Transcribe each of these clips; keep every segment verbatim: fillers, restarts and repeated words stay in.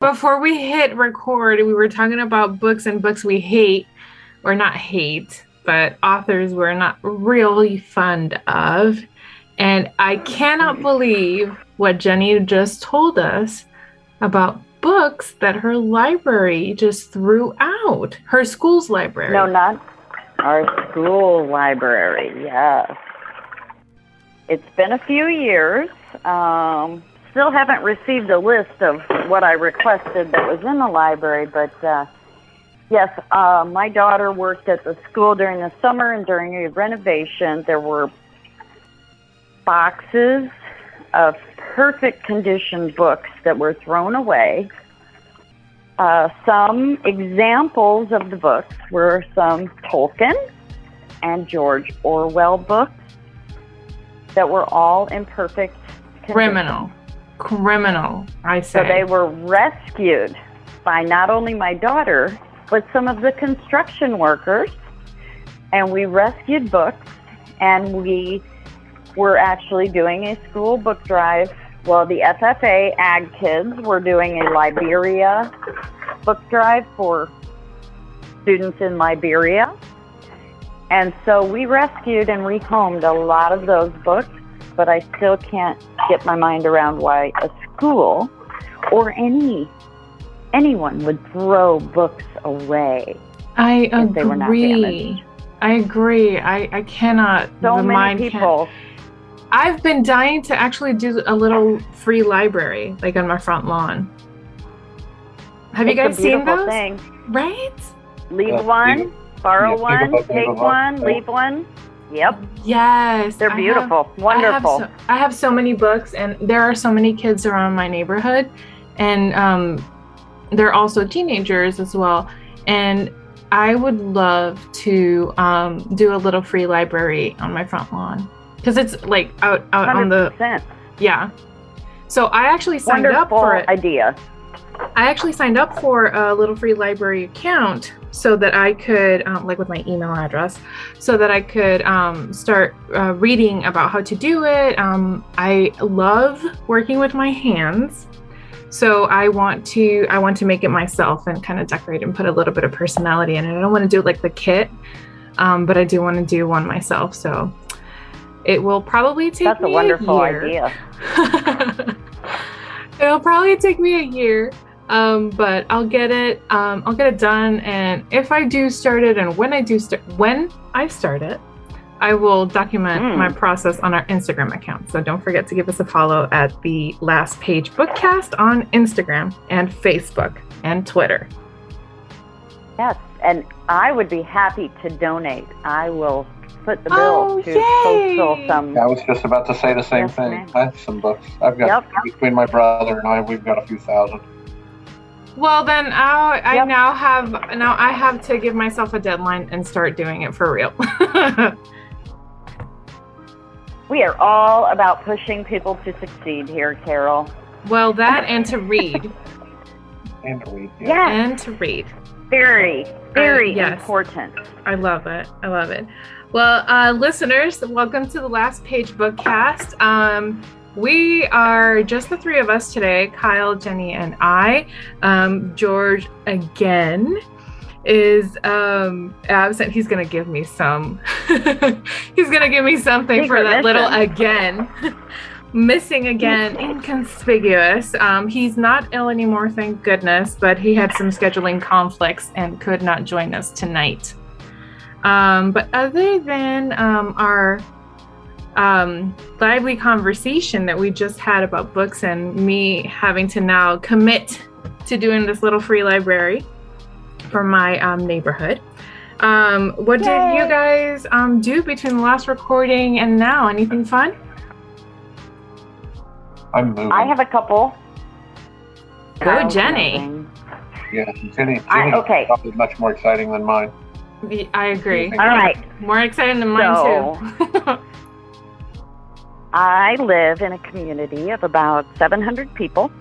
Before we hit record, we were talking about books and books we hate, or not hate, but authors we're not really fond of. And I cannot believe what Jenny just told us about books that her library just threw out. Her school's library. No, not our school library, yes. It's been a few years. Um, still haven't received a list of what I requested that was in the library, but uh, yes, uh, my daughter worked at the school during the summer, and during the renovation, there were boxes of perfect condition books that were thrown away. Uh, some examples of the books were some Tolkien and George Orwell books that were all in perfect condition. Criminal. Criminal, I say. So they were rescued by not only my daughter, but some of the construction workers. And we rescued books, and we were actually doing a school book drive. Well, the F F A Ag Kids were doing a Liberia book drive for students in Liberia. And so we rescued and rehomed a lot of those books, but I still can't get my mind around why a school or any anyone would throw books away. I if agree. They were not damaged. I agree. I, I cannot. So the many mind people. Can, I've been dying to actually do a little free library, like on my front lawn. Have it's you guys a seen those? Thing. Right? Leave yeah. one. Borrow yeah, one, beautiful, take beautiful. one, leave one. Yep. Yes. They're beautiful. I have, Wonderful. I have, so, I have so many books, and there are so many kids around my neighborhood, and um, they're also teenagers as well. And I would love to um, do a little free library on my front lawn, because it's like out, out on the... one hundred percent. Yeah. So I actually signed Wonderful up for it. idea. I actually signed up for a little free library account so that I could, um, like with my email address, so that I could um, start uh, reading about how to do it. Um, I love working with my hands. So I want to, I want to make it myself and kind of decorate and put a little bit of personality in it. I don't want to do like the kit, um, but I do want to do one myself. So it will probably take That's me a wonderful a year. idea. It'll probably take me a year. Um, but I'll get it, um, I'll get it done, and if I do start it, and when I do start, when I start it, I will document mm. my process on our Instagram account. So don't forget to give us a follow at the Last Page Bookcast on Instagram and Facebook and Twitter. Yes, and I would be happy to donate. I will put the bill oh, to yay. postal some. I was just about to say the same yes, thing. Man. I have some books. I've got, yep. between my brother and I, we've got a few thousand. Well, then I'll, I yep. now have now I have to give myself a deadline and start doing it for real. We are all about pushing people to succeed here, Carol. Well, that and to read. and to read. Yeah. Yes. And to read. Very, very uh, yes. important. I love it. I love it. Well, uh, listeners, welcome to the Last Page Bookcast. Um, We are just the three of us today, Kyle, Jenny, and I. Um, George, again, is um, absent. He's going to give me some. He's going to give me something for that little again. Missing again, inconspicuous. Um, he's not ill anymore, thank goodness, but he had some scheduling conflicts and could not join us tonight. Um, but other than um, our... Um, lively conversation that we just had about books and me having to now commit to doing this little free library for my um, neighborhood. Um, what Yay. did you guys um, do between the last recording and now? Anything fun? I'm moving. I have a couple. Go, oh, Jenny. Moving. Yeah, Jenny. I, okay. Probably much more exciting than mine. I agree. All right. More exciting than mine, so. too. I live in a community of about seven hundred people,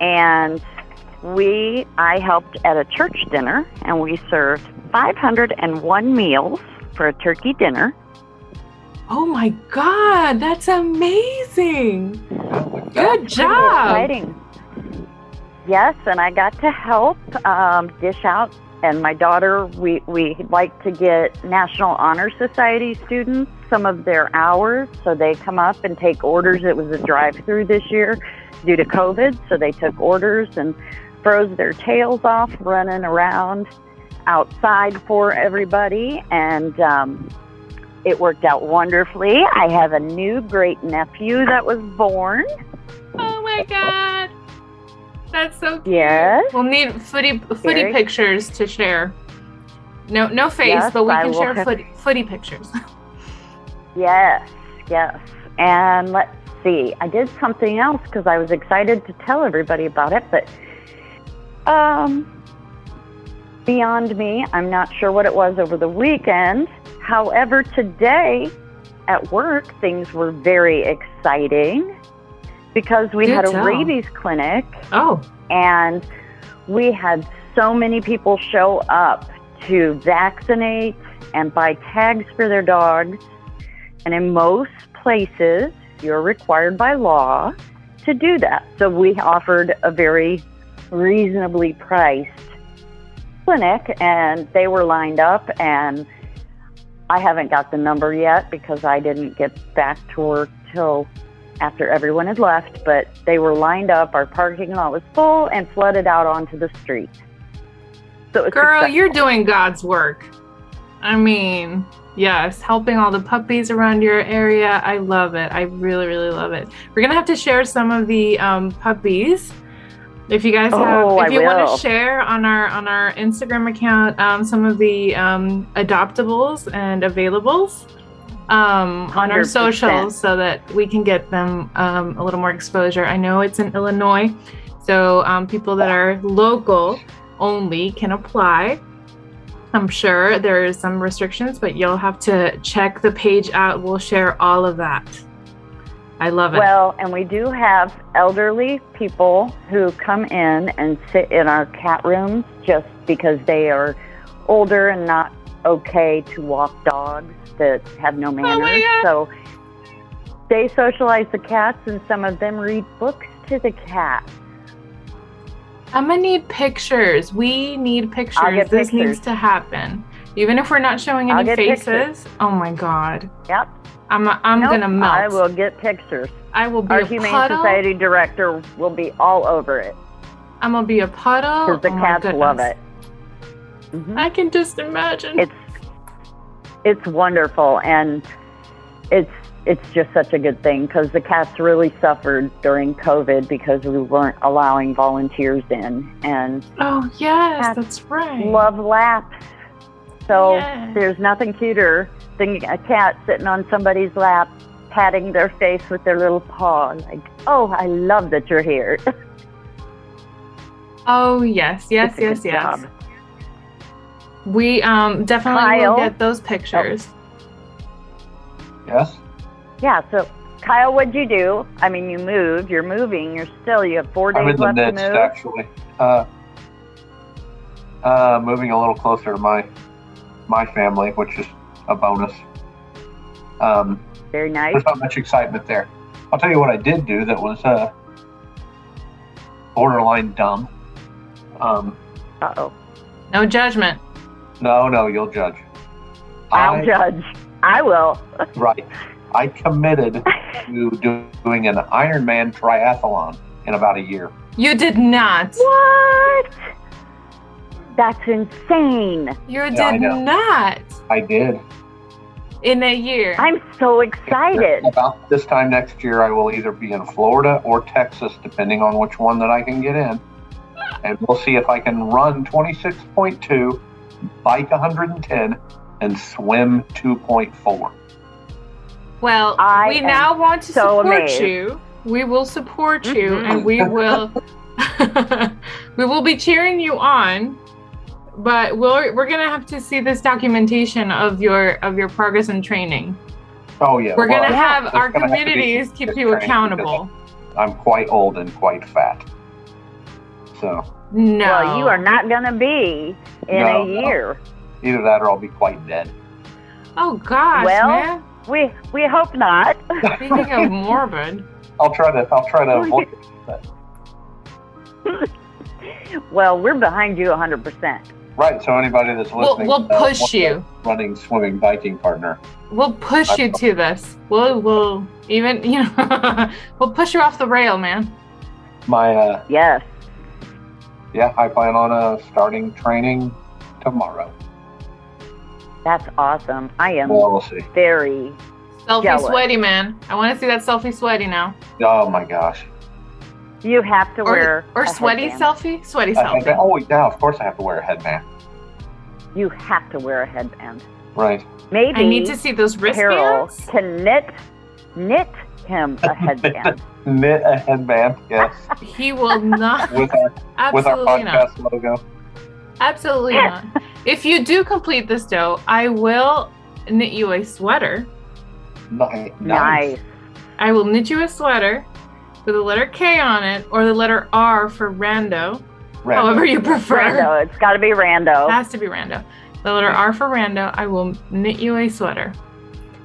and we, I helped at a church dinner, and we served five hundred one meals for a turkey dinner. Oh my God, that's amazing. Good job. Exciting. yes, and I got to help um, dish out. And my daughter, we, we like to get National Honor Society students some of their hours, so they come up and take orders. It was a drive-through this year due to COVID, so they took orders and froze their tails off running around outside for everybody, and um, it worked out wonderfully. I have a new great-nephew that was born. Oh, my God. That's so cute. Yes. We'll need footy, footy pictures to share. No no face, yes, but we can share footy, footy pictures. Yes, yes. And let's see. I did something else because I was excited to tell everybody about it, but um, beyond me, I'm not sure what it was over the weekend. However, today at work, things were very exciting. Because we Good had a job. rabies clinic, oh, and we had so many people show up to vaccinate and buy tags for their dogs. And in most places, you're required by law to do that. So we offered a very reasonably priced clinic, and they were lined up. And I haven't got the number yet because I didn't get back to work till after everyone had left, but they were lined up. Our parking lot was full and flooded out onto the street. So it Girl, successful. You're doing God's work. I mean, yes, helping all the puppies around your area. I love it. I really, really love it. We're going to have to share some of the um, puppies. If you guys have, oh, if you want to share on our on our Instagram account um, some of the um, adoptables and availables, Um, on our socials so that we can get them um, a little more exposure. I know it's in Illinois, so um, people that are local only can apply. I'm sure there are some restrictions, but you'll have to check the page out. We'll share all of that. I love it. Well, and we do have elderly people who come in and sit in our cat rooms just because they are older and not okay to walk dogs that have no manners. Oh, so they socialize the cats, and some of them read books to the cats. I'm gonna need pictures. We need pictures. I'll get this pictures. Needs to happen, even if we're not showing any faces. Pictures. Oh my God. Yep. I'm I'm nope, gonna melt. I will get pictures. I will be. Our a Humane puddle. Society director will be all over it. I'm gonna be a puddle. Because the oh cats love it. Mm-hmm. I can just imagine. It's it's wonderful, and it's it's just such a good thing because the cats really suffered during COVID because we weren't allowing volunteers in. And oh yes, that's right. Love laps. So yes. There's nothing cuter than a cat sitting on somebody's lap, patting their face with their little paw, like, "Oh, I love that you're here." Oh yes, yes, yes, yes. Job. We um, definitely Kyle. will get those pictures. Oh. Yes? Yeah, so Kyle, what'd you do? I mean, you moved, you're moving, you're still, you have four days left to move. I'm in the midst, actually. Uh, uh, moving a little closer to my my family, which is a bonus. Um, Very nice. There's not much excitement there. I'll tell you what I did do that was uh, borderline dumb. Um, Uh-oh. No judgment. No, no, you'll judge. I'll I, judge. I will. Right. I committed to do, doing an Ironman triathlon in about a year. You did not. What? That's insane. You yeah, did I not. I did. In a year. I'm so excited. About this time next year, I will either be in Florida or Texas, depending on which one that I can get in. And we'll see if I can run twenty-six point two, bike one hundred ten, and swim two point four. Well, I we now want to so support amazed. you. We will support mm-hmm. you, and we will we will be cheering you on. But we'll, we're going to have to see this documentation of your of your progress and training. Oh yeah, we're well, going to have our communities keep you accountable. I'm quite old and quite fat. So. No, well, you are not going to be in no, a year. No. Either that, or I'll be quite dead. Oh gosh, well, man. we we hope not. Speaking of morbid, I'll try to I'll try to avoid it. But. Well, we're behind you one hundred percent. Right, so anybody that's listening, we'll, we'll push you. Running, swimming, biking partner. We'll push I, you to this. We'll, we'll even, you know, we'll push you off the rail, man. My, uh, yes. Yeah, I plan on uh, starting training tomorrow. That's awesome. I am well, we'll see. very Selfie jealous. Sweaty, man. I want to see that selfie sweaty now. Oh, my gosh. You have to or, wear Or sweaty headband. selfie? Sweaty I selfie. Oh, yeah, of course I have to wear a headband. You have to wear a headband. Right. Maybe I need to see those wristbands. Carol can knit, knit him a headband. Knit a headband, yes. He will not. With our, with our podcast not. logo. Absolutely not. If you do complete this, though, I will knit you a sweater. Nice. Nice. I will knit you a sweater with the letter K on it, or the letter R for rando, rando. However you prefer. Rando. It's got to be rando. It has to be rando. The letter R for rando. I will knit you a sweater.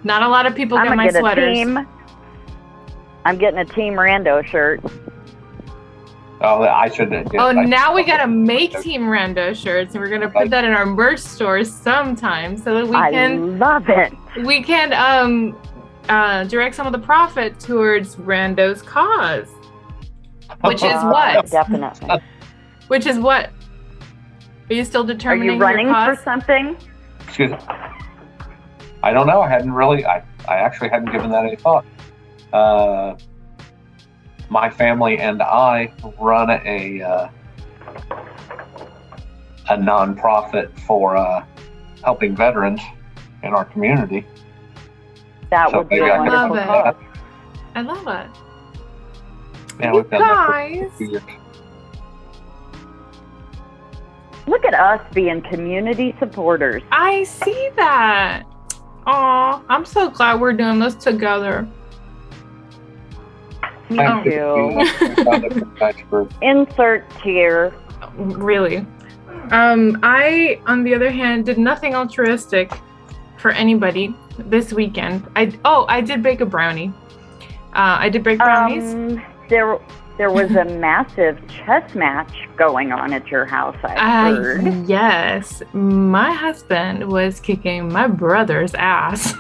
Not a lot of people I'm get my get sweaters. Team, I'm getting a Team Rando shirt. Oh, I should. Have, oh, I, now I, we gotta make Team Rando shirts, and we're gonna put that in our merch stores sometime, so that we I can. I love it. We can um, uh, direct some of the profit towards Rando's cause, which is uh, what definitely. Which is what? Are you still determining? Are you running your cause? for something? Excuse me. I don't know. I hadn't really. I I actually hadn't given that any thought. Uh. My family and I run a uh, a nonprofit for uh, helping veterans in our community. That so would be I wonderful. Love it. I love it. Man, you we've guys, look at us being community supporters. I see that. Aw, I'm so glad we're doing this together. Thank you. Insert tear. Really. Um, I, on the other hand, did nothing altruistic for anybody this weekend. I oh, I did bake a brownie. Uh, I did bake brownies. Um, there, there was a massive chess match going on at your house. I uh, heard. Yes, my husband was kicking my brother's ass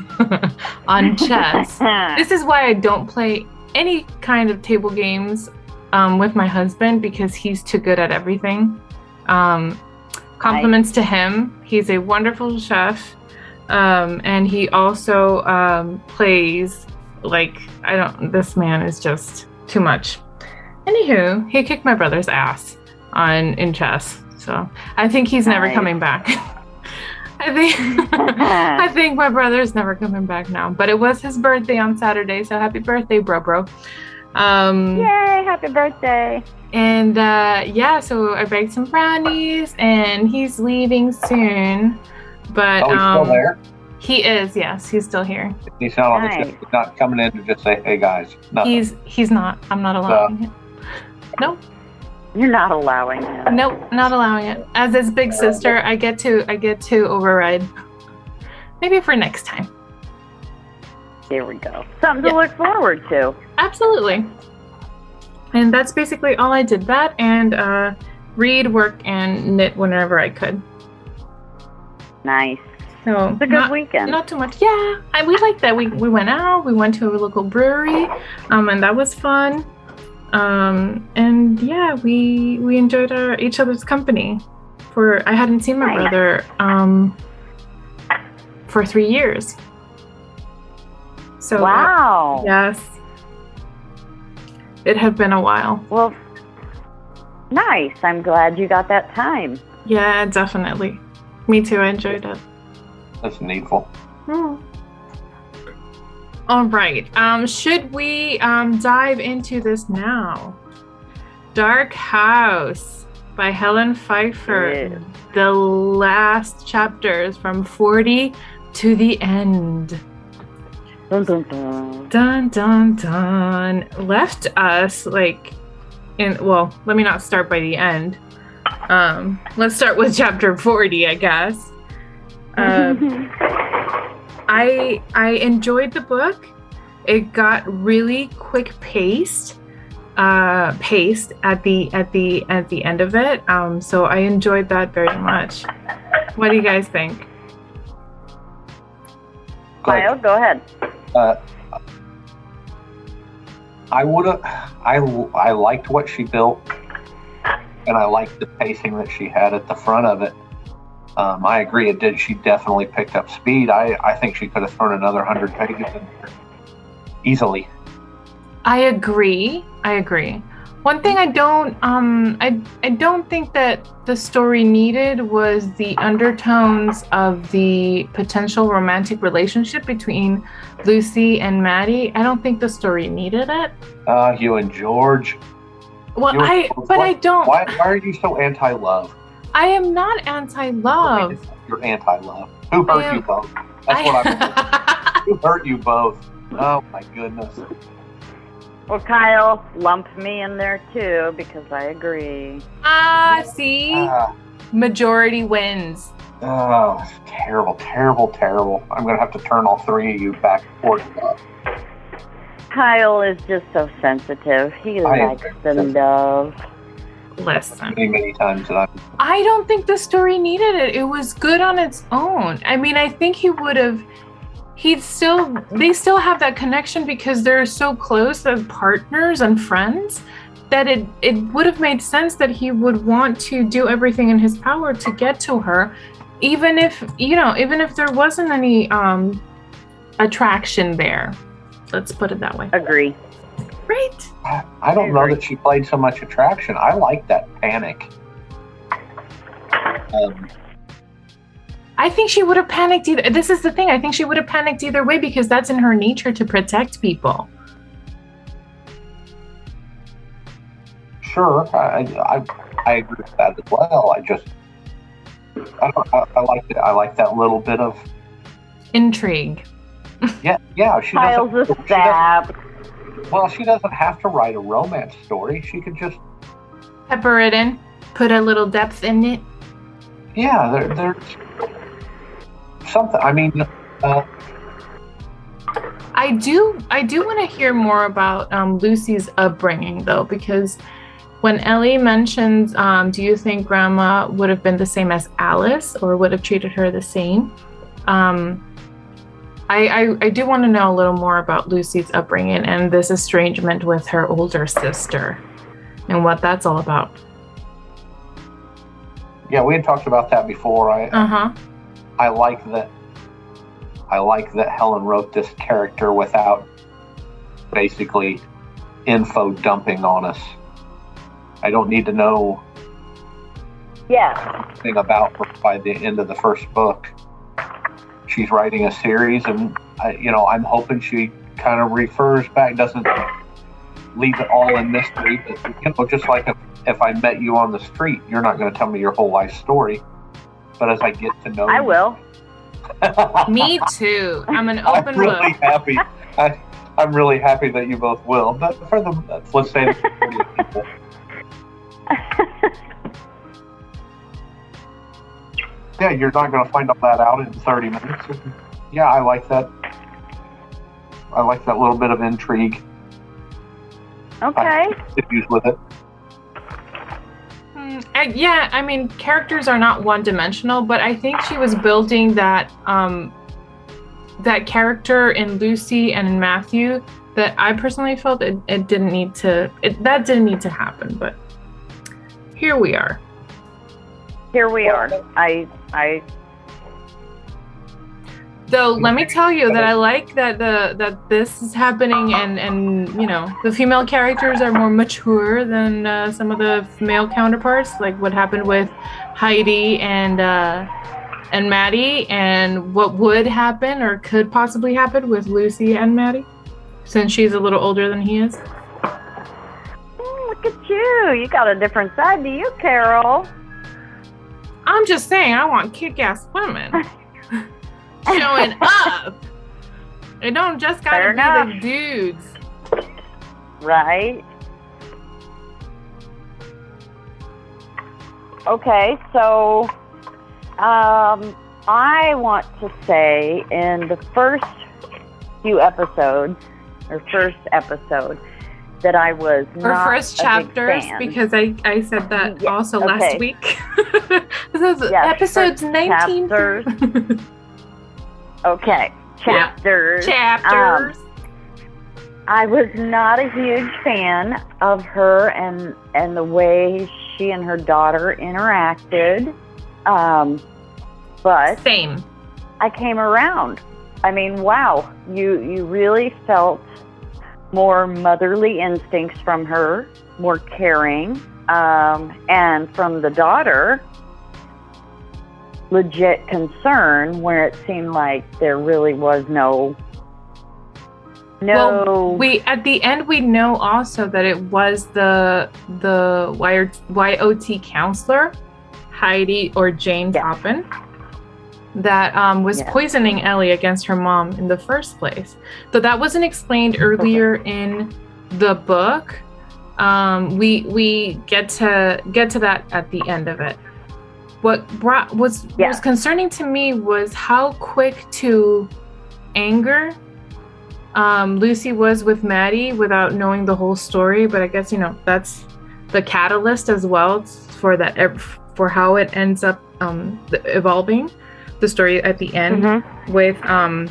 on chess. This is why I don't play any kind of table games um, with my husband, because he's too good at everything. Um, compliments Hi. to him. He's a wonderful chef. Um, and he also um, plays like, I don't, this man is just too much. Anywho, he kicked my brother's ass on in chess. So I think he's Hi. never coming back. I think I think my brother's never coming back now. But it was his birthday on Saturday, so happy birthday, bro, bro. Um, Yay, happy birthday. And uh, yeah, so I baked some brownies, and he's leaving soon. But oh, he's um, still there? He is, yes. He's still here. He's not on nice. the ship. He's not coming in to just say, hey, guys. Nothing. He's He's not. I'm not allowing so. him. Nope. You're not allowing it. Nope, not allowing it. As his big sister, I get to I get to override. Maybe for next time. There we go. Something yeah. to look forward to. Absolutely. And that's basically all I did. That and uh, read, work, and knit whenever I could. Nice. So it's a good not, weekend. Not too much. Yeah, I, we liked that. We we went out. We went to a local brewery, um, and that was fun. Um, and yeah, we, we enjoyed our, each other's company for, I hadn't seen my brother, um, for three years. So, wow. Uh, yes. It had been a while. Well, nice. I'm glad you got that time. Yeah, definitely. Me too. I enjoyed it. That's needful. Mm. All right. Um, should we um, dive into this now? Dark House by Helen Phifer. Yeah. The last chapters from forty to the end. Dun, dun, dun. Dun, dun, dun. Left us, like, in, well, let me not start by the end. Um, let's start with chapter forty, I guess. Um... I I enjoyed the book. It got really quick paced. uh, paste at the at the at the end of it. Um, so I enjoyed that very much. What do you guys think? Kyle, go ahead. Uh, I would have. I I liked what she built, and I liked the pacing that she had at the front of it. Um, I agree. It did. She definitely picked up speed. I, I think she could have thrown another hundred pages in there easily. I agree. I agree. One thing I don't um I I don't think that the story needed was the undertones of the potential romantic relationship between Lucy and Maddie. I don't think the story needed it. Uh, you and George. Well, and I George, but why, I don't. Why, why are you so anti-love? I am not anti-love. You're anti-love. Who hurt am, you both? That's I, what I'm. Who hurt you both? Oh my goodness. Well, Kyle lumped me in there too because I agree. Ah, see, uh, majority wins. Oh, terrible, terrible, terrible! I'm gonna have to turn all three of you back and forth. Kyle is just so sensitive. He I likes the love. Listen. Many, many times that I'm... I don't think the story needed it. It was good on its own. I mean, I think he would have. He'd still, they still have that connection because they're so close as partners and friends that it, it would have made sense that he would want to do everything in his power to get to her, even if, you know, even if there wasn't any um, attraction there. Let's put it that way. Agree. Right? I don't know that she played so much attraction. I like that panic. Um, I think she would have panicked either. This is the thing. I think she would have panicked either way because that's in her nature to protect people. Sure, I I, I agree with that as well. I just I don't, I, I like it. I like that little bit of intrigue. Yeah, yeah. She Piles doesn't. She doesn't well, she doesn't have to write a romance story. She could just pepper it in, put a little depth in it. Yeah, there, there's. Something. I mean, uh, I do. I do want to hear more about um, Lucy's upbringing, though, because when Ellie mentions, um, "Do you think Grandma would have been the same as Alice, or would have treated her the same?" Um, I, I, I do want to know a little more about Lucy's upbringing and this estrangement with her older sister, and what that's all about. Yeah, we had talked about that before. I. Uh huh. I like that. I like that Helen wrote this character without basically info dumping on us. I don't need to know. Yeah. Thing about her by the end of the first book. She's writing a series, and I, you know, I'm hoping she kind of refers back, doesn't leave it all in mystery. But, you know, just like if, if I met you on the street, you're not going to tell me your whole life story. But as I get to know I you. Will. Me too. I'm an open I'm really book. Happy. I, I'm really happy that you both will. But for the, let's say the people. Yeah, you're not going to find all that out in thirty minutes. Yeah, I like that. I like that little bit of intrigue. Okay. I have issues with it. I, yeah, I mean, characters are not one-dimensional, but I think she was building that um, that character in Lucy and in Matthew that I personally felt it, it didn't need to, it, that didn't need to happen, but here we are. Here we are. I, I... Though, let me tell you that I like that the that this is happening, and, and you know, the female characters are more mature than uh, some of the male counterparts, like what happened with Heidi and uh, and Maddie, and what would happen or could possibly happen with Lucy and Maddie, since she's a little older than he is. Mm, look at you! You got a different side to you, Carol. I'm just saying, I want kick-ass women. Showing up. It don't just gotta be the dudes. Right. Okay, so um, I want to say in the first few episodes, or first episode, that I was Her not first chapters, a big fan. Because I, I said that yes. also okay. last week. This is yes, episodes nineteen. Chapters. okay, chapters. Yeah. Chapters. Um, I was not a huge fan of her and and the way she and her daughter interacted. Um, but same. I came around. I mean, wow, you you really felt more motherly instincts from her, more caring, um, and from the daughter, legit concern where it seemed like there really was no... No. Well, we at the end we know also that it was the the Y O T counselor, Heidi or Jane Toppin, yeah. that um, was yeah. poisoning Ellie against her mom in the first place. So that wasn't explained earlier in the book. Um, we we get to get to that at the end of it. What brought was yeah. was concerning to me was how quick to anger. Um, Lucy was with Maddie without knowing the whole story, but I guess, you know, that's the catalyst as well for that, for how it ends up um, evolving, the story at the end mm-hmm. with um,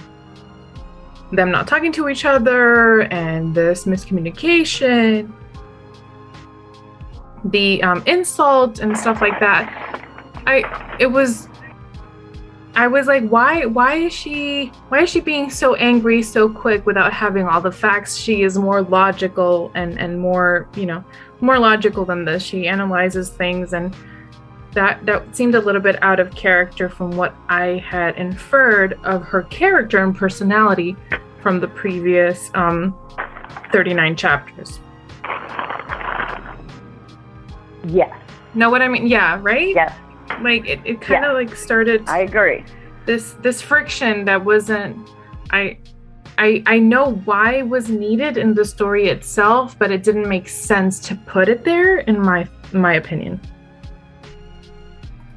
them not talking to each other and this miscommunication, the um, insult and stuff like that. I, it was... I was like, why why is she why is she being so angry so quick without having all the facts? She is more logical and, and more, you know, more logical than this. She analyzes things, and that that seemed a little bit out of character from what I had inferred of her character and personality from the previous um, thirty-nine chapters. Yes. Know what I mean? Yeah, right? Yes. Like it, it kind of yeah, like started. I agree. This this friction that wasn't. I, I, I know why was needed in the story itself, but it didn't make sense to put it there. In my in my opinion.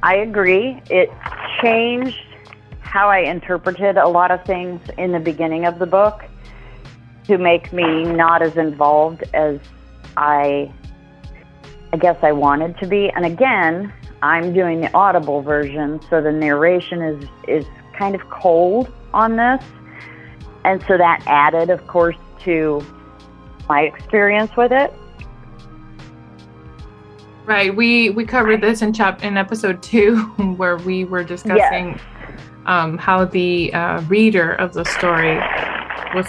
I agree. It changed how I interpreted a lot of things in the beginning of the book to make me not as involved as I. I guess I wanted to be, and again. I'm doing the audible version, so the narration is, is kind of cold on this. And so that added, of course, to my experience with it. Right. We we covered this in chap- in episode two, where we were discussing yes. um, how the uh, reader of the story was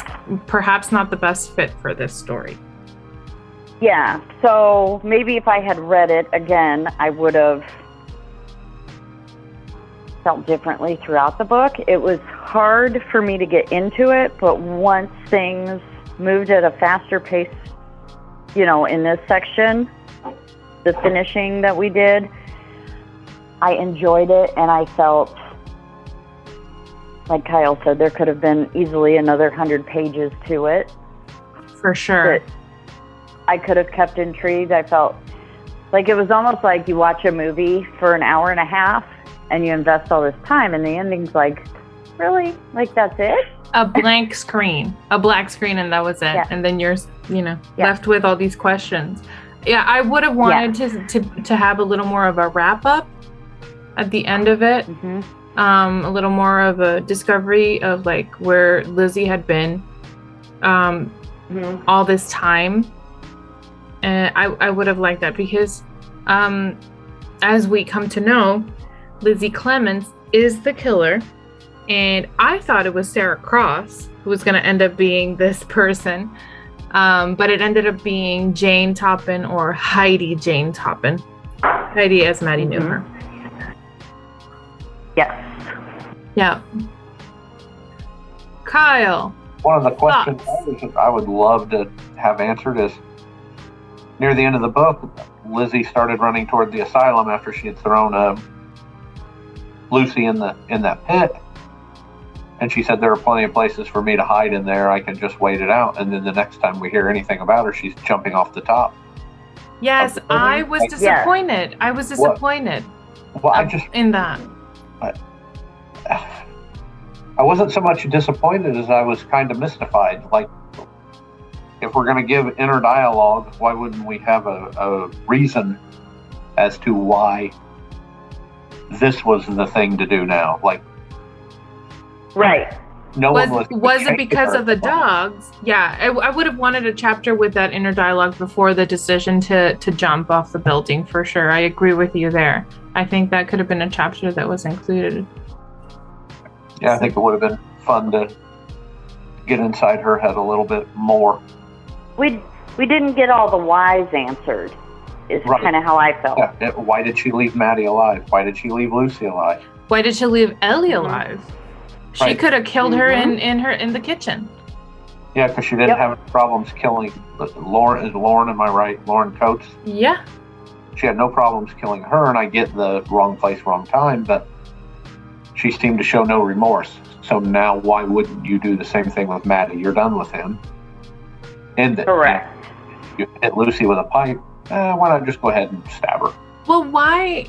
perhaps not the best fit for this story. Yeah, so maybe if I had read it again, I would have felt differently throughout the book. It was hard for me to get into it, but once things moved at a faster pace, you know, in this section, the finishing that we did, I enjoyed it, and I felt, like Kyle said, there could have been easily another hundred pages to it. For sure. But I could have kept intrigued. I felt like it was almost like you watch a movie for an hour and a half and you invest all this time and the ending's like, really? Like, that's it? A blank screen. A black screen, and that was it. Yeah. And then you're, you know, yeah. left with all these questions. Yeah, I would have wanted yeah. to, to to have a little more of a wrap-up at the end of it. Mm-hmm. Um, a little more of a discovery of, like, where Lizzie had been um, mm-hmm. all this time. And I, I would have liked that because, um, as we come to know, Lizzie Clemens is the killer. And I thought it was Sarah Cross who was going to end up being this person. Um, but it ended up being Jane Toppin, or Heidi Jane Toppin. Heidi, as Maddie mm-hmm. knew her. Yes. Yeah. Kyle. One of the questions I would love to have answered is, near the end of the book, Lizzie started running toward the asylum after she had thrown uh, Lucy in the in that pit. And she said, there are plenty of places for me to hide in there. I can just wait it out. And then the next time we hear anything about her, she's jumping off the top. Yes, the I was like, disappointed. Yeah. I was disappointed. Well, well I just... In that. I, I wasn't so much disappointed as I was kind of mystified. Like, if we're going to give inner dialogue, why wouldn't we have a, a reason as to why this was the thing to do now? Like, right. No was, one was, was it because of the dogs? Yeah, I, I would have wanted a chapter with that inner dialogue before the decision to, to jump off the building, for sure. I agree with you there. I think that could have been a chapter that was included. Yeah, I think it would have been fun to get inside her head a little bit more. We we didn't get all the whys answered, is right. Kind of how I felt. Yeah. Why did she leave Maddie alive? Why did she leave Lucy alive? Why did she leave Ellie alive? Mm-hmm. She right. could have killed her mm-hmm. in, in her in the kitchen. Yeah, because she didn't yep. have any problems killing Lauren. Is Lauren, am I right? Lauren Coates? Yeah. She had no problems killing her, and I get the wrong place, wrong time, but she seemed to show no remorse. So now why wouldn't you do the same thing with Maddie? You're done with him. End it. Correct. You hit Lucy with a pipe. Eh, why not just go ahead and stab her? Well, why...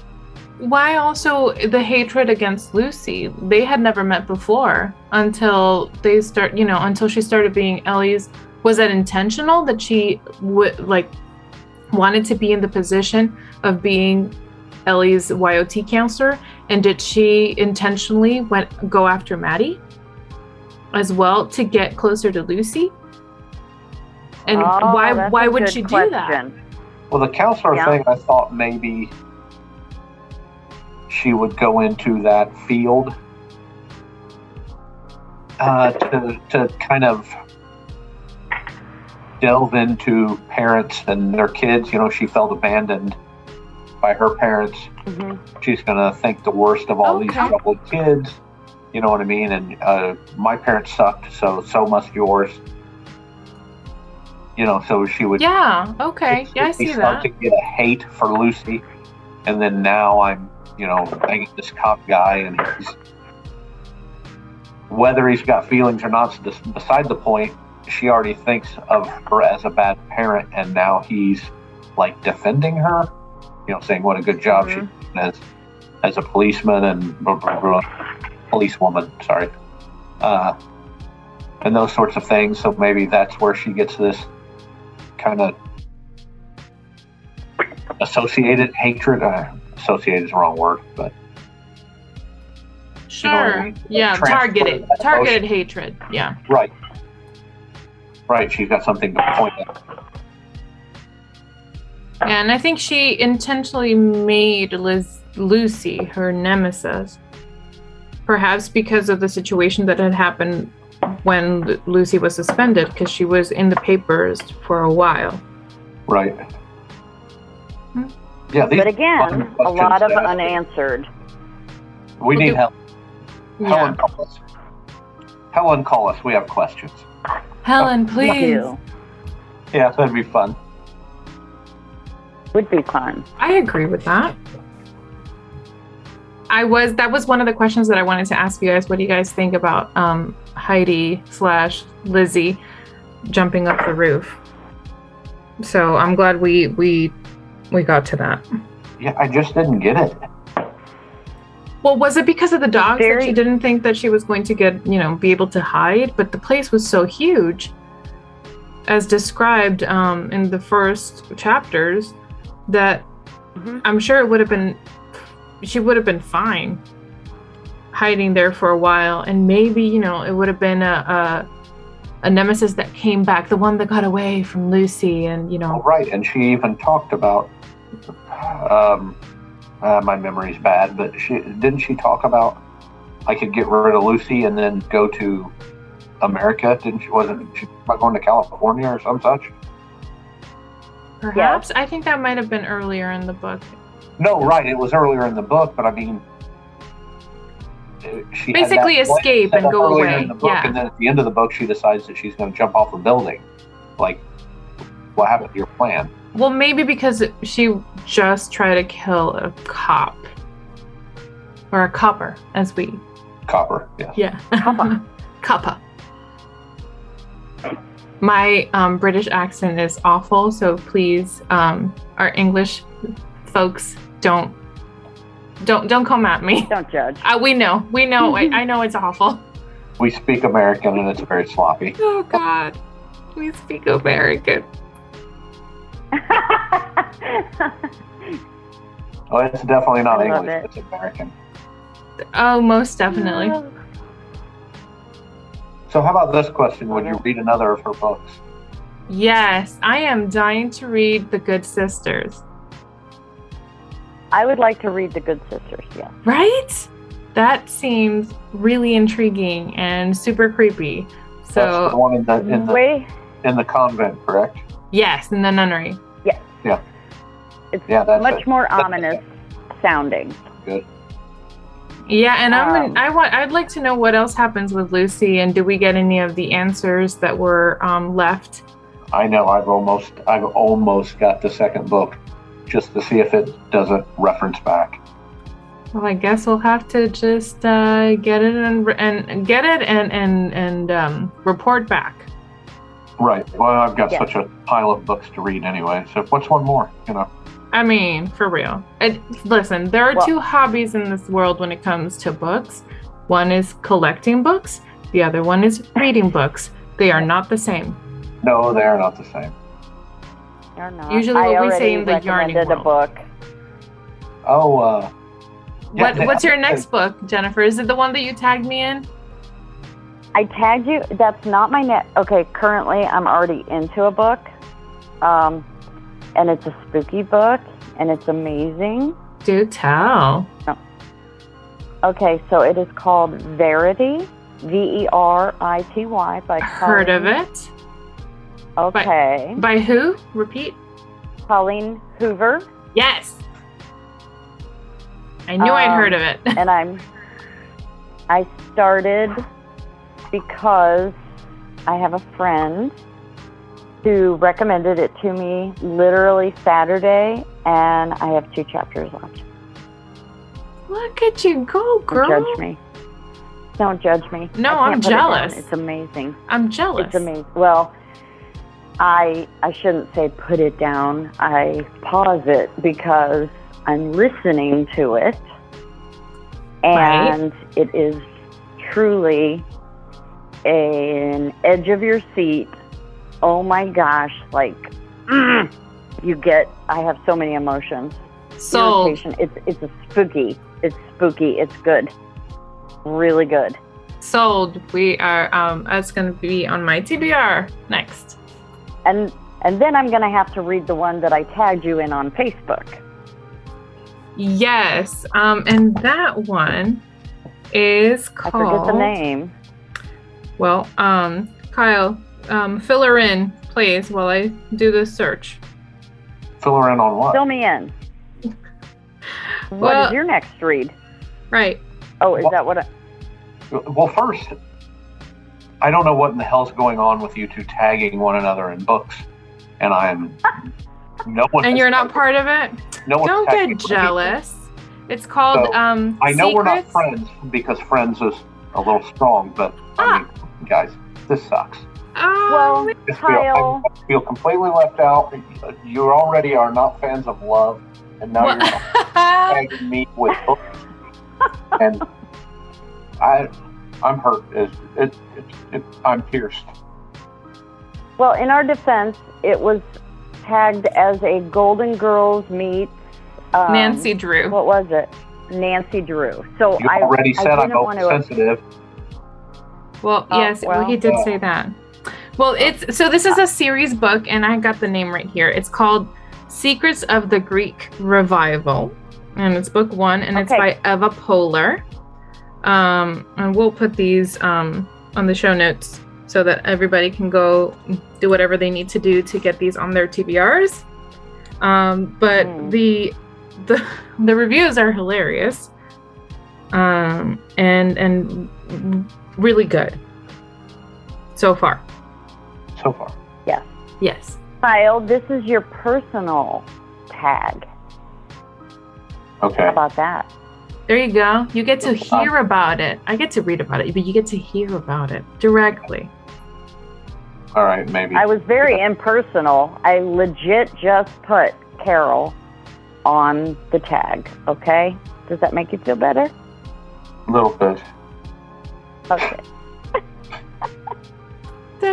Why also the hatred against Lucy? They had never met before until they start, you know, until she started being Ellie's. Was that intentional that she would like wanted to be in the position of being Ellie's Y O T counselor? And did she intentionally went go after Maddie as well to get closer to Lucy? And oh, why why would she question. do that? Well, the counselor yeah. thing, I thought maybe she would go into that field uh, to to kind of delve into parents and their kids. You know, she felt abandoned by her parents. Mm-hmm. She's gonna think the worst of all okay. these troubled kids. You know what I mean? And uh, my parents sucked, so so must yours. You know, so she would. Yeah. Okay. Yeah, I see start that. To get a hate for Lucy, and then now I'm. You know, I get this cop guy, and he's, whether he's got feelings or not, is beside the point. She already thinks of her as a bad parent, and now he's like defending her, you know, saying what a good job mm-hmm. she did as as a policeman and blah, blah, blah, policewoman, sorry, uh, and those sorts of things. So maybe that's where she gets this kind of associated hatred. Uh, Associated is the wrong word, but sure, you know what I mean? Like yeah, targeted, targeted hatred, yeah, right, right. She's got something to point at. Yeah, and I think she intentionally made Liz Lucy her nemesis, perhaps because of the situation that had happened when Lucy was suspended, because she was in the papers for a while. Right. Hmm? Yeah, but again, a lot of unanswered. We need help. Yeah. Helen, call us. Helen, call us. We have questions. Helen, so, please. Yeah, that'd be fun. Would be fun. I agree with that. I was. That was one of the questions that I wanted to ask you guys. What do you guys think about um, Heidi slash Lizzie jumping up the roof? So I'm glad we we. We got to that. Yeah, I just didn't get it. Well, was it because of the dogs Very... that she didn't think that she was going to get, you know, be able to hide? But the place was so huge, as described um, in the first chapters, that mm-hmm. I'm sure it would have been, she would have been fine hiding there for a while. And maybe, you know, it would have been a... a A nemesis that came back, the one that got away from Lucy, and you know. Oh, right, and she even talked about. Um, uh, my memory's bad, but she didn't she talk about I could get rid of Lucy and then go to America? Didn't she? Wasn't she going to California or some such? Perhaps yeah. I think that might have been earlier in the book. No, right, it was earlier in the book, but I mean. She basically escape and go away. In the book, yeah. And then at the end of the book, she decides that she's going to jump off a building. Like, what happened to your plan? Well, maybe because she just tried to kill a cop. Or a copper, as we... Copper, yeah. Yeah. Copper. Copper. My um, British accent is awful, so please, um, our English folks, don't Don't don't come at me. Don't judge. Uh, we know. We know. I, I know it's awful. We speak American and it's very sloppy. Oh, God. We speak American. Oh, it's definitely not English. It. It's American. Oh, most definitely. No. So how about this question? Would you read another of her books? Yes, I am dying to read The Good Sisters. I would like to read The Good Sisters, yeah. Right? That seems really intriguing and super creepy. So that's the one in the, in the, in the convent, correct? Yes, in the nunnery. Yes. Yeah. It's yeah, that's much it. more that's ominous it. sounding. Good. Yeah, and I'm um, I want I'd like to know what else happens with Lucy, and do we get any of the answers that were um, left? I know I've almost I've almost got the second book, just to see if it doesn't reference back. Well, I guess we'll have to just uh, get it and and get it and and and um, report back. Right. Well, I've got yeah. such a pile of books to read anyway. So what's one more? You know. I mean, for real. It, listen, there are well, two hobbies in this world when it comes to books. One is collecting books. The other one is reading books. They are not the same. No, they are not the same. They're not. Usually what we say in the yarning world. I already recommended a book. Oh, uh... Yeah, what, they, what's your next they, book, Jennifer? Is it the one that you tagged me in? I tagged you. That's not my next... Okay, currently I'm already into a book. Um... And it's a spooky book, and it's amazing. Do tell. Okay, so it is called Verity, V E R I T Y. By Heard Colleen. of it. Okay. By, by who? Repeat. Colleen Hoover. Yes. I knew um, I'd heard of it. And I'm. I started because I have a friend who recommended it to me literally Saturday, and I have two chapters left. Look at you go, girl. Don't judge me. Don't judge me. No, I'm jealous. It it's amazing. I'm jealous. It's amazing. Well, I I shouldn't say put it down. I pause it because I'm listening to it, and right. It is truly an edge of your seat. Oh my gosh, like, mm, you get, I have so many emotions. So, irritation. It's it's a spooky, it's spooky, it's good. Really good. Sold. We are, um, that's going to be on my T B R next. And and then I'm going to have to read the one that I tagged you in on Facebook. Yes, um, and that one is called... I forget the name. Well, um, Kyle... Um, fill her in, please, while I do this search. Fill her in on what? Fill me in. What well, is your next read? Right. Oh, is well, that what I... Well, first, I don't know what in the hell's going on with you two tagging one another in books. And I'm... no one. And you're not part of it? No one. Don't get jealous. It's called so, um, I know Secrets. We're not friends, because friends is a little strong, but ah. I mean, guys, this sucks. Oh, well, I Kyle. Feel, I feel completely left out. You already are not fans of love, and now well, you're tagging me with books. And I, I'm hurt. It, it, it, it, I'm pierced. Well, in our defense, it was tagged as a Golden Girls meets... Um, Nancy Drew. What was it? Nancy Drew. So you I, already said I I'm oversensitive. Well, oh, yes, well, he did yeah. say that. Well, it's so this is a series book, and I got the name right here. It's called Secrets of the Greek Revival, and it's book one, and okay. it's by Eva Pohler. Um, and we'll put these um, on the show notes so that everybody can go do whatever they need to do to get these on their T B Rs. Um, but mm. the, the the reviews are hilarious, um, and and really good so far. So far. Yes. Yes. Kyle, this is your personal tag. Okay. How about that? There you go. You get to hear about it. I get to read about it, but you get to hear about it directly. All right, maybe. I was very yeah. impersonal. I legit just put Carol on the tag, okay? Does that make you feel better? A little bit. Okay.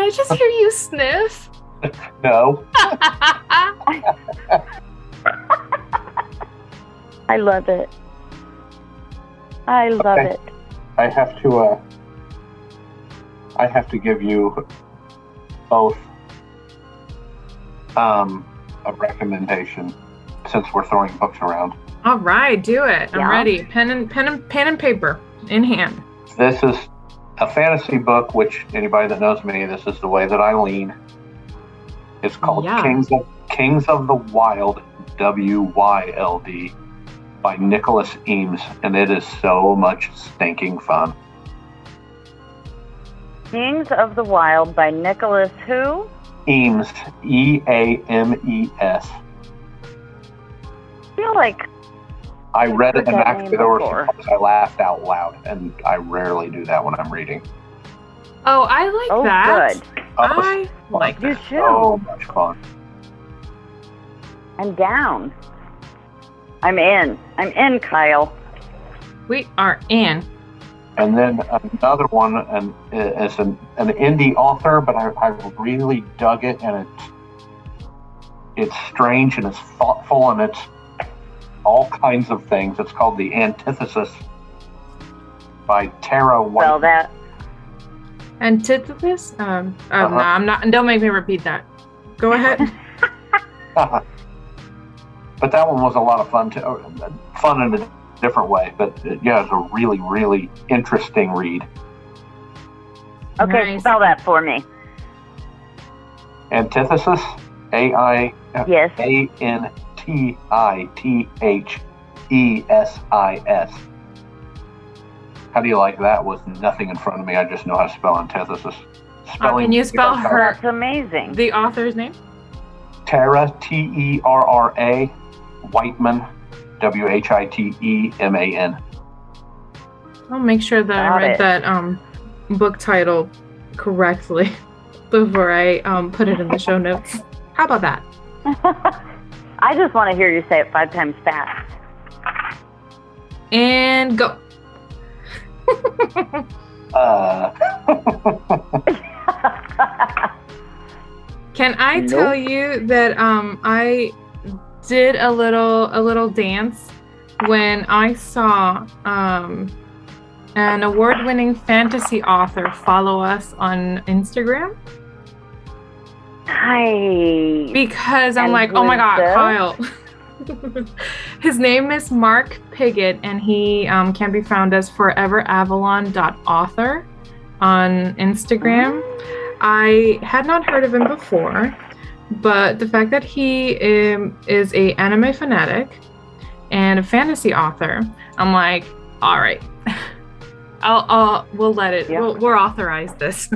I just hear you sniff? No. I love it. I love okay. it. I have to, uh, I have to give you both um, a recommendation since we're throwing books around. All right, do it. I'm yeah. ready. Pen and pen and pen and paper in hand. This is a fantasy book, which anybody that knows me, this is the way that I lean. It's called yeah. Kings of Kings of the Wyld, W Y L D, by Nicholas Eames, and it is so much stinking fun. Kings of the Wyld by Nicholas who? Eames, E A M E S. I feel like I read it, and actually there were some parts I laughed out loud, and I rarely do that when I'm reading. Oh, I like oh, that. Good. I oh, like that. You too. So much fun. I'm down. I'm in. I'm in, Kyle. We are in. And then another one, and as an, an indie author, but I, I really dug it, and it's it's strange and it's thoughtful and it's all kinds of things. It's called The Antithesis by Tara White. Well, that antithesis? Um, um uh-huh. no, I'm not. Don't make me repeat that. Go ahead. But that one was a lot of fun too. Fun in a different way, but yeah, it's a really, really interesting read. Okay, nice. Spell that for me. Antithesis. A I. Yes. A N. T I T H E S I S. How do you like that? With nothing in front of me, I just know how to spell antithesis. Spelling. Uh, can you spell her? That's amazing. The author's name? Tara, T E R R A, Whiteman, W H I T E M A N. I'll make sure that Got I read it. that um, book title correctly before I um, put it in the show notes. How about that? I just want to hear you say it five times fast. And go. uh. Can I nope. tell you that um, I did a little a little dance when I saw um, an award-winning fantasy author follow us on Instagram? Hi. Because I'm and like, Lisa. Oh my God, Kyle. His name is Mark Pigott, and he um, can be found as forever avalon dot author on Instagram. Mm-hmm. I had not heard of him before, but the fact that he um, is a anime fanatic and a fantasy author, I'm like, all right, I'll, I'll we'll let it. Yeah. We'll, we'll authorize this.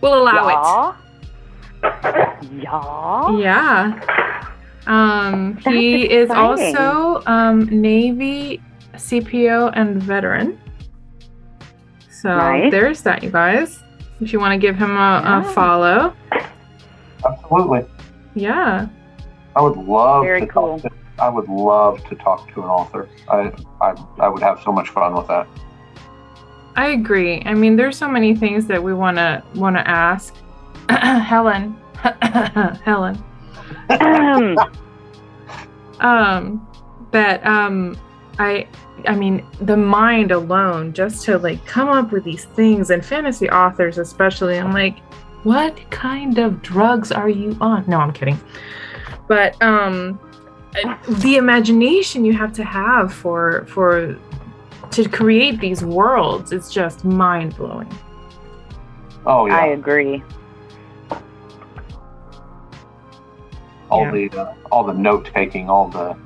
We'll allow yeah. it. Yeah. Yeah. Um, he exciting. is also um, Navy C P O and veteran. So nice. There's that, you guys. If you want to give him a, yeah. a follow. Absolutely. Yeah. I would love Very to cool. talk to, I would love to talk to an author. I, I I would have so much fun with that. I agree. I mean, there's so many things that we wanna wanna ask. Helen, Helen, um, um, that um, I, I mean, the mind alone, just to like come up with these things, and fantasy authors especially. I'm like, what kind of drugs are you on? No, I'm kidding. But um, the imagination you have to have for for to create these worlds is just mind blowing. Oh yeah, I agree. All yeah. the uh, all the note taking, all the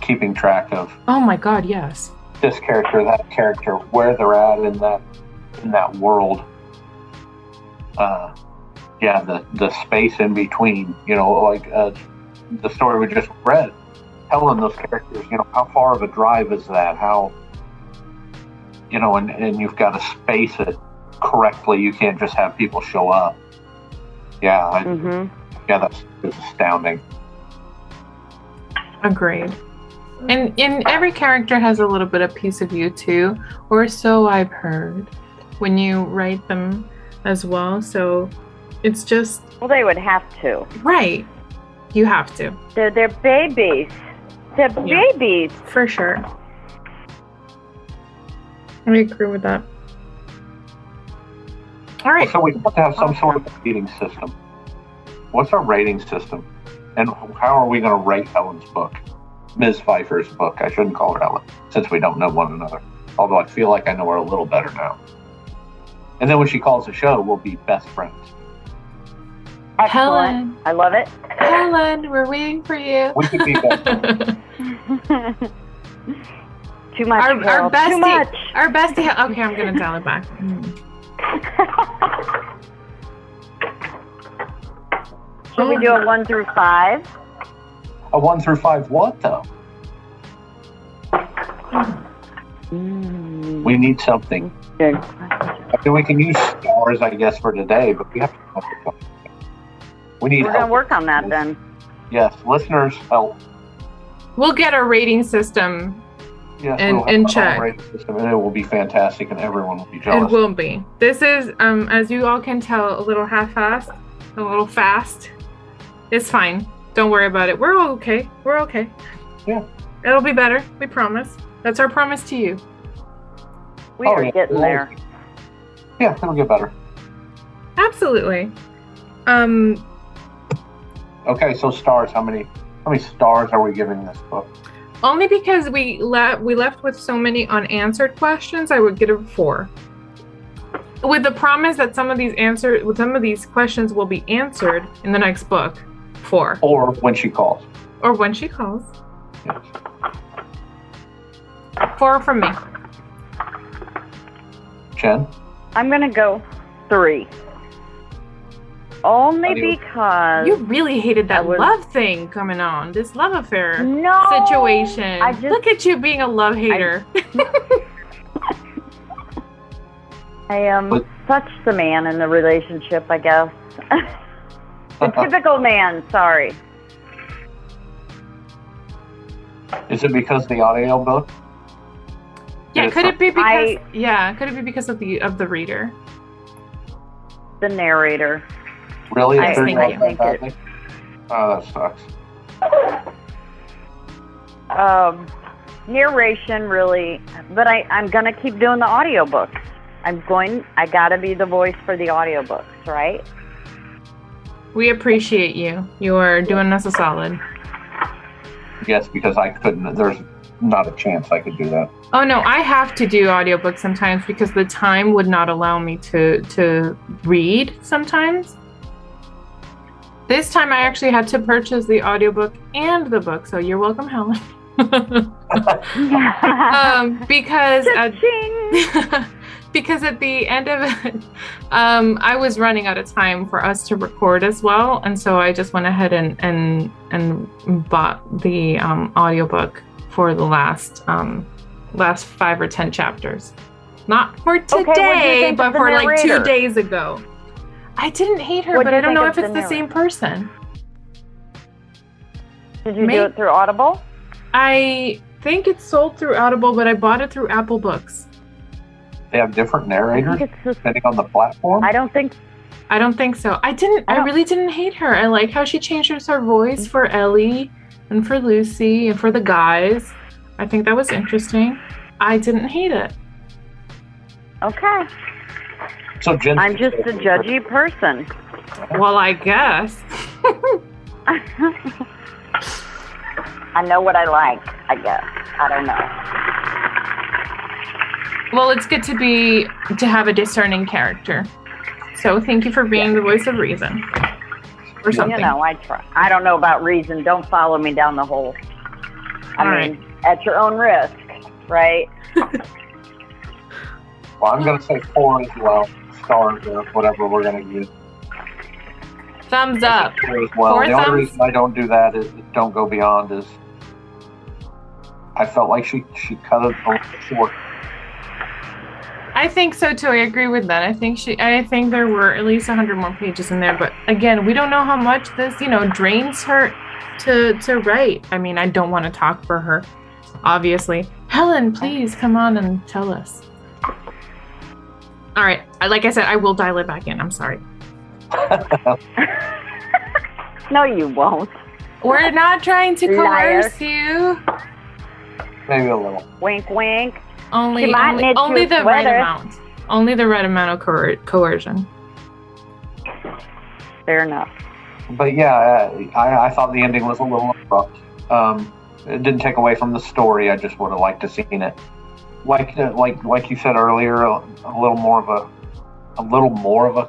keeping track of. Oh my God! Yes. This character, that character, where they're at in that in that world. Uh, yeah, the the space in between. You know, like uh, the story we just read. Helen, those characters. You know, how far of a drive is that? How. You know, and, and you've got to space it correctly. You can't just have people show up. Yeah. I, mm-hmm. Yeah, that's, that's astounding. Agreed. And and every character has a little bit of piece of you too, or so I've heard, when you write them. as well. So it's just... Well, they would have to. Right. You have to. They're, they're babies. They're yeah. babies. For sure. I agree with that. All right. So we have to have some sort of rating system. What's our rating system? And how are we going to rate Helen's book? Miz Phifer's book. I shouldn't call her Helen, since we don't know one another. Although I feel like I know her a little better now. And then when she calls the show, we'll be best friends. Excellent. Helen. I love it. Helen, we're waiting for you. We could be best friends. Too much, our, our bestie, Too much. Our bestie. Okay, I'm going to dial it back. Should we do a one through five? A one through five what, though? Mm. We need something. Good. I mean, we can use stars, I guess, for today, but we have to come up with something. We need We're help. We're going to work on that, then. Yes, listeners, help. We'll get a rating system yes, and, we'll and check. Rating system, and it will be fantastic, and everyone will be jealous. It will be. This is, um, as you all can tell, a little half-assed. A little fast. It's fine. Don't worry about it. We're okay. We're okay. Yeah. It'll be better. We promise. That's our promise to you. We oh, are yeah. getting there. Yeah, it'll get better. Absolutely. Um. Okay, so stars. How many? How many stars are we giving this book? Only because we left. We left with so many unanswered questions. I would give it a four. With the promise that some of these answers, with some of these questions will be answered in the next book, four. Or when she calls. Or when she calls. Yes. Four from me. Jen? I'm going to go three. Only because... You really hated that was, love thing coming on, this love affair no, situation. I just, Look at you being a love hater. I, I am but, such the man in the relationship, I guess. The typical man, sorry. Is it because the audio book? Yeah, could it be because I, yeah, could it be because of the of the reader? The narrator. Really? I think, I think it. Oh, that sucks. Um narration really, but I, I'm gonna keep doing the audio book. I'm going, I gotta be the voice for the audiobooks, right? We appreciate you. You are doing us a solid. Yes, because I couldn't, there's not a chance I could do that. Oh no, I have to do audiobooks sometimes because the time would not allow me to, to read sometimes. This time I actually had to purchase the audiobook and the book, so you're welcome, Helen. um, because... At, Because at the end of it, um, I was running out of time for us to record as well. And so I just went ahead and and, and bought the um, audiobook for the last um, last five or ten chapters. Not for today, okay, but for like two days ago. I didn't hate her, what'd but I don't know if it's the, the same person. Did you Maybe. do it through Audible? I think it's sold through Audible, but I bought it through Apple Books. They have different narrators just, depending on the platform. I don't think. I don't think so. I didn't. I, I really didn't hate her. I like how she changes her voice for Ellie and for Lucy and for the guys. I think that was interesting. I didn't hate it. Okay. So Jen, I'm just a judgy person. Well, I guess. I know what I like. I guess. I don't know. Well, it's good to be to have a discerning character. So thank you for being yeah. the voice of reason, or something. You know, I try. I don't know about reason. Don't follow me down the hole. I All mean, right. at your own risk, right? Well, I'm gonna say four as well, stars or whatever we're gonna use. Thumbs up. As well. Four the thumbs? Only reason I don't do that is don't go beyond is I felt like she she cut it short. I think so too. I agree with that. I think she. I think there were at least one hundred more pages in there. But again, we don't know how much this, you know, drains her to to write. I mean, I don't want to talk for her, obviously. Helen, please come on and tell us. All right. Like I said, I will dial it back in. I'm sorry. No, you won't. We're not trying to coerce you. Maybe a little. Wink, wink. Only, only, only the right amount. Only the right amount of coer- coercion. Fair enough. But yeah, I, I thought the ending was a little abrupt. Um, it didn't take away from the story. I just would have liked to have seen it. Like, like, like you said earlier, a, a little more of a, a little more of a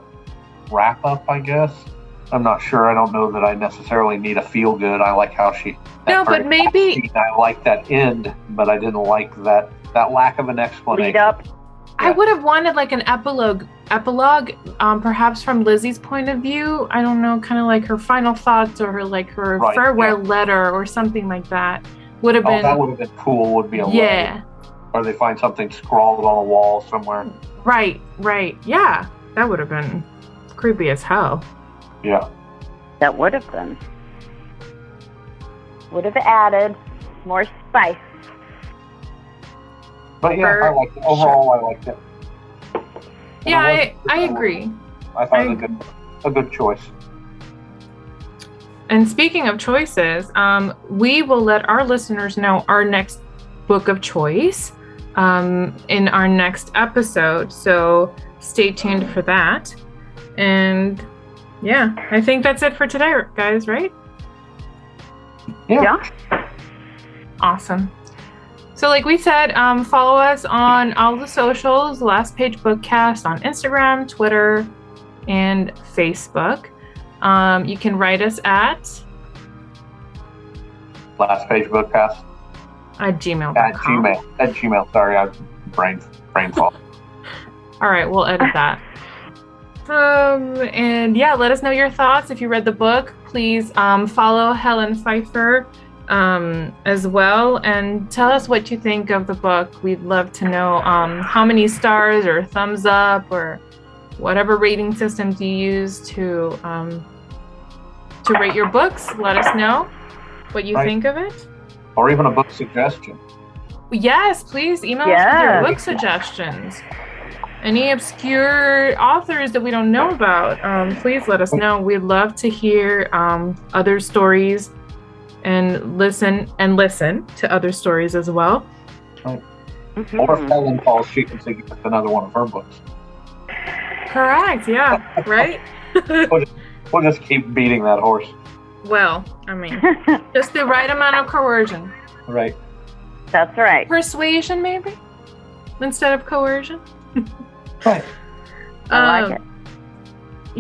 wrap up, I guess. I'm not sure. I don't know that I necessarily need a feel good. I like how she. No, but maybe scene, I like that end, but I didn't like that that lack of an explanation. Lead up. Yeah. I would have wanted like an epilogue, epilogue, um, perhaps from Lizzie's point of view. I don't know, kind of like her final thoughts or her like her right, farewell yeah. letter or something like that would have oh, been. That would have been cool. Would be a yeah. Letter. Or they find something scrawled on a wall somewhere. Right, right. Yeah, that would have been creepy as hell. Yeah. That would have been. Would have added more spice. But yeah, For I liked it. Overall, sure. I liked it. And yeah, I, I, I agree. I found I, a good, a good choice. And speaking of choices, um, we will let our listeners know our next book of choice. Um, in our next episode, so stay tuned for that. And yeah, I think that's it for today, guys, right? Yeah. yeah. Awesome. So like we said, um, follow us on all the socials, Last Page Bookcast on Instagram, Twitter, and Facebook. Um, you can write us at Last Page Bookcast at gmail dot com. At Gmail. At Gmail. Sorry, I brain brain fault. All right, we'll edit that. Um, and yeah, let us know your thoughts. If you read the book, please um, follow Helen Phifer um, as well, and tell us what you think of the book. We'd love to know um, how many stars or thumbs up or whatever rating systems you use to um, to rate your books. Let us know what you right. think of it. Or even a book suggestion. Yes, please email yeah. us with your book suggestions. Any obscure authors that we don't know about, um, please let us know. We'd love to hear um, other stories and listen and listen to other stories as well. Right. Mm-hmm. Or if Helen calls, she can suggest another one of her books. Correct, yeah, right? we'll, just, we'll just keep beating that horse. Well, I mean, just the right amount of coercion. Right. That's right. Persuasion, maybe, instead of coercion. Right. I um, like it.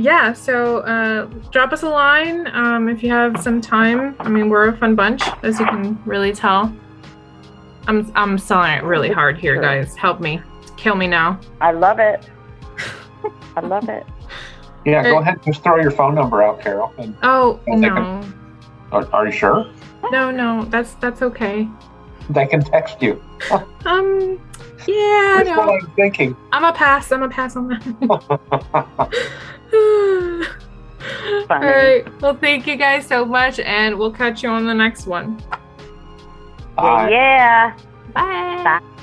Yeah, so uh, drop us a line um, if you have some time. I mean, we're a fun bunch, as you can really tell. I'm I'm selling it really hard here, guys. Help me. Kill me now. I love it. I love it. Yeah, go ahead. Just throw your phone number out, Carol. And oh, no. Can, are, are you sure? No, no. That's that's okay. They can text you. um, yeah, that's no. What I'm thinking. I'm a pass. I'm a pass on that. All right. Well, thank you guys so much, and we'll catch you on the next one. Bye. Yeah. Bye. Bye.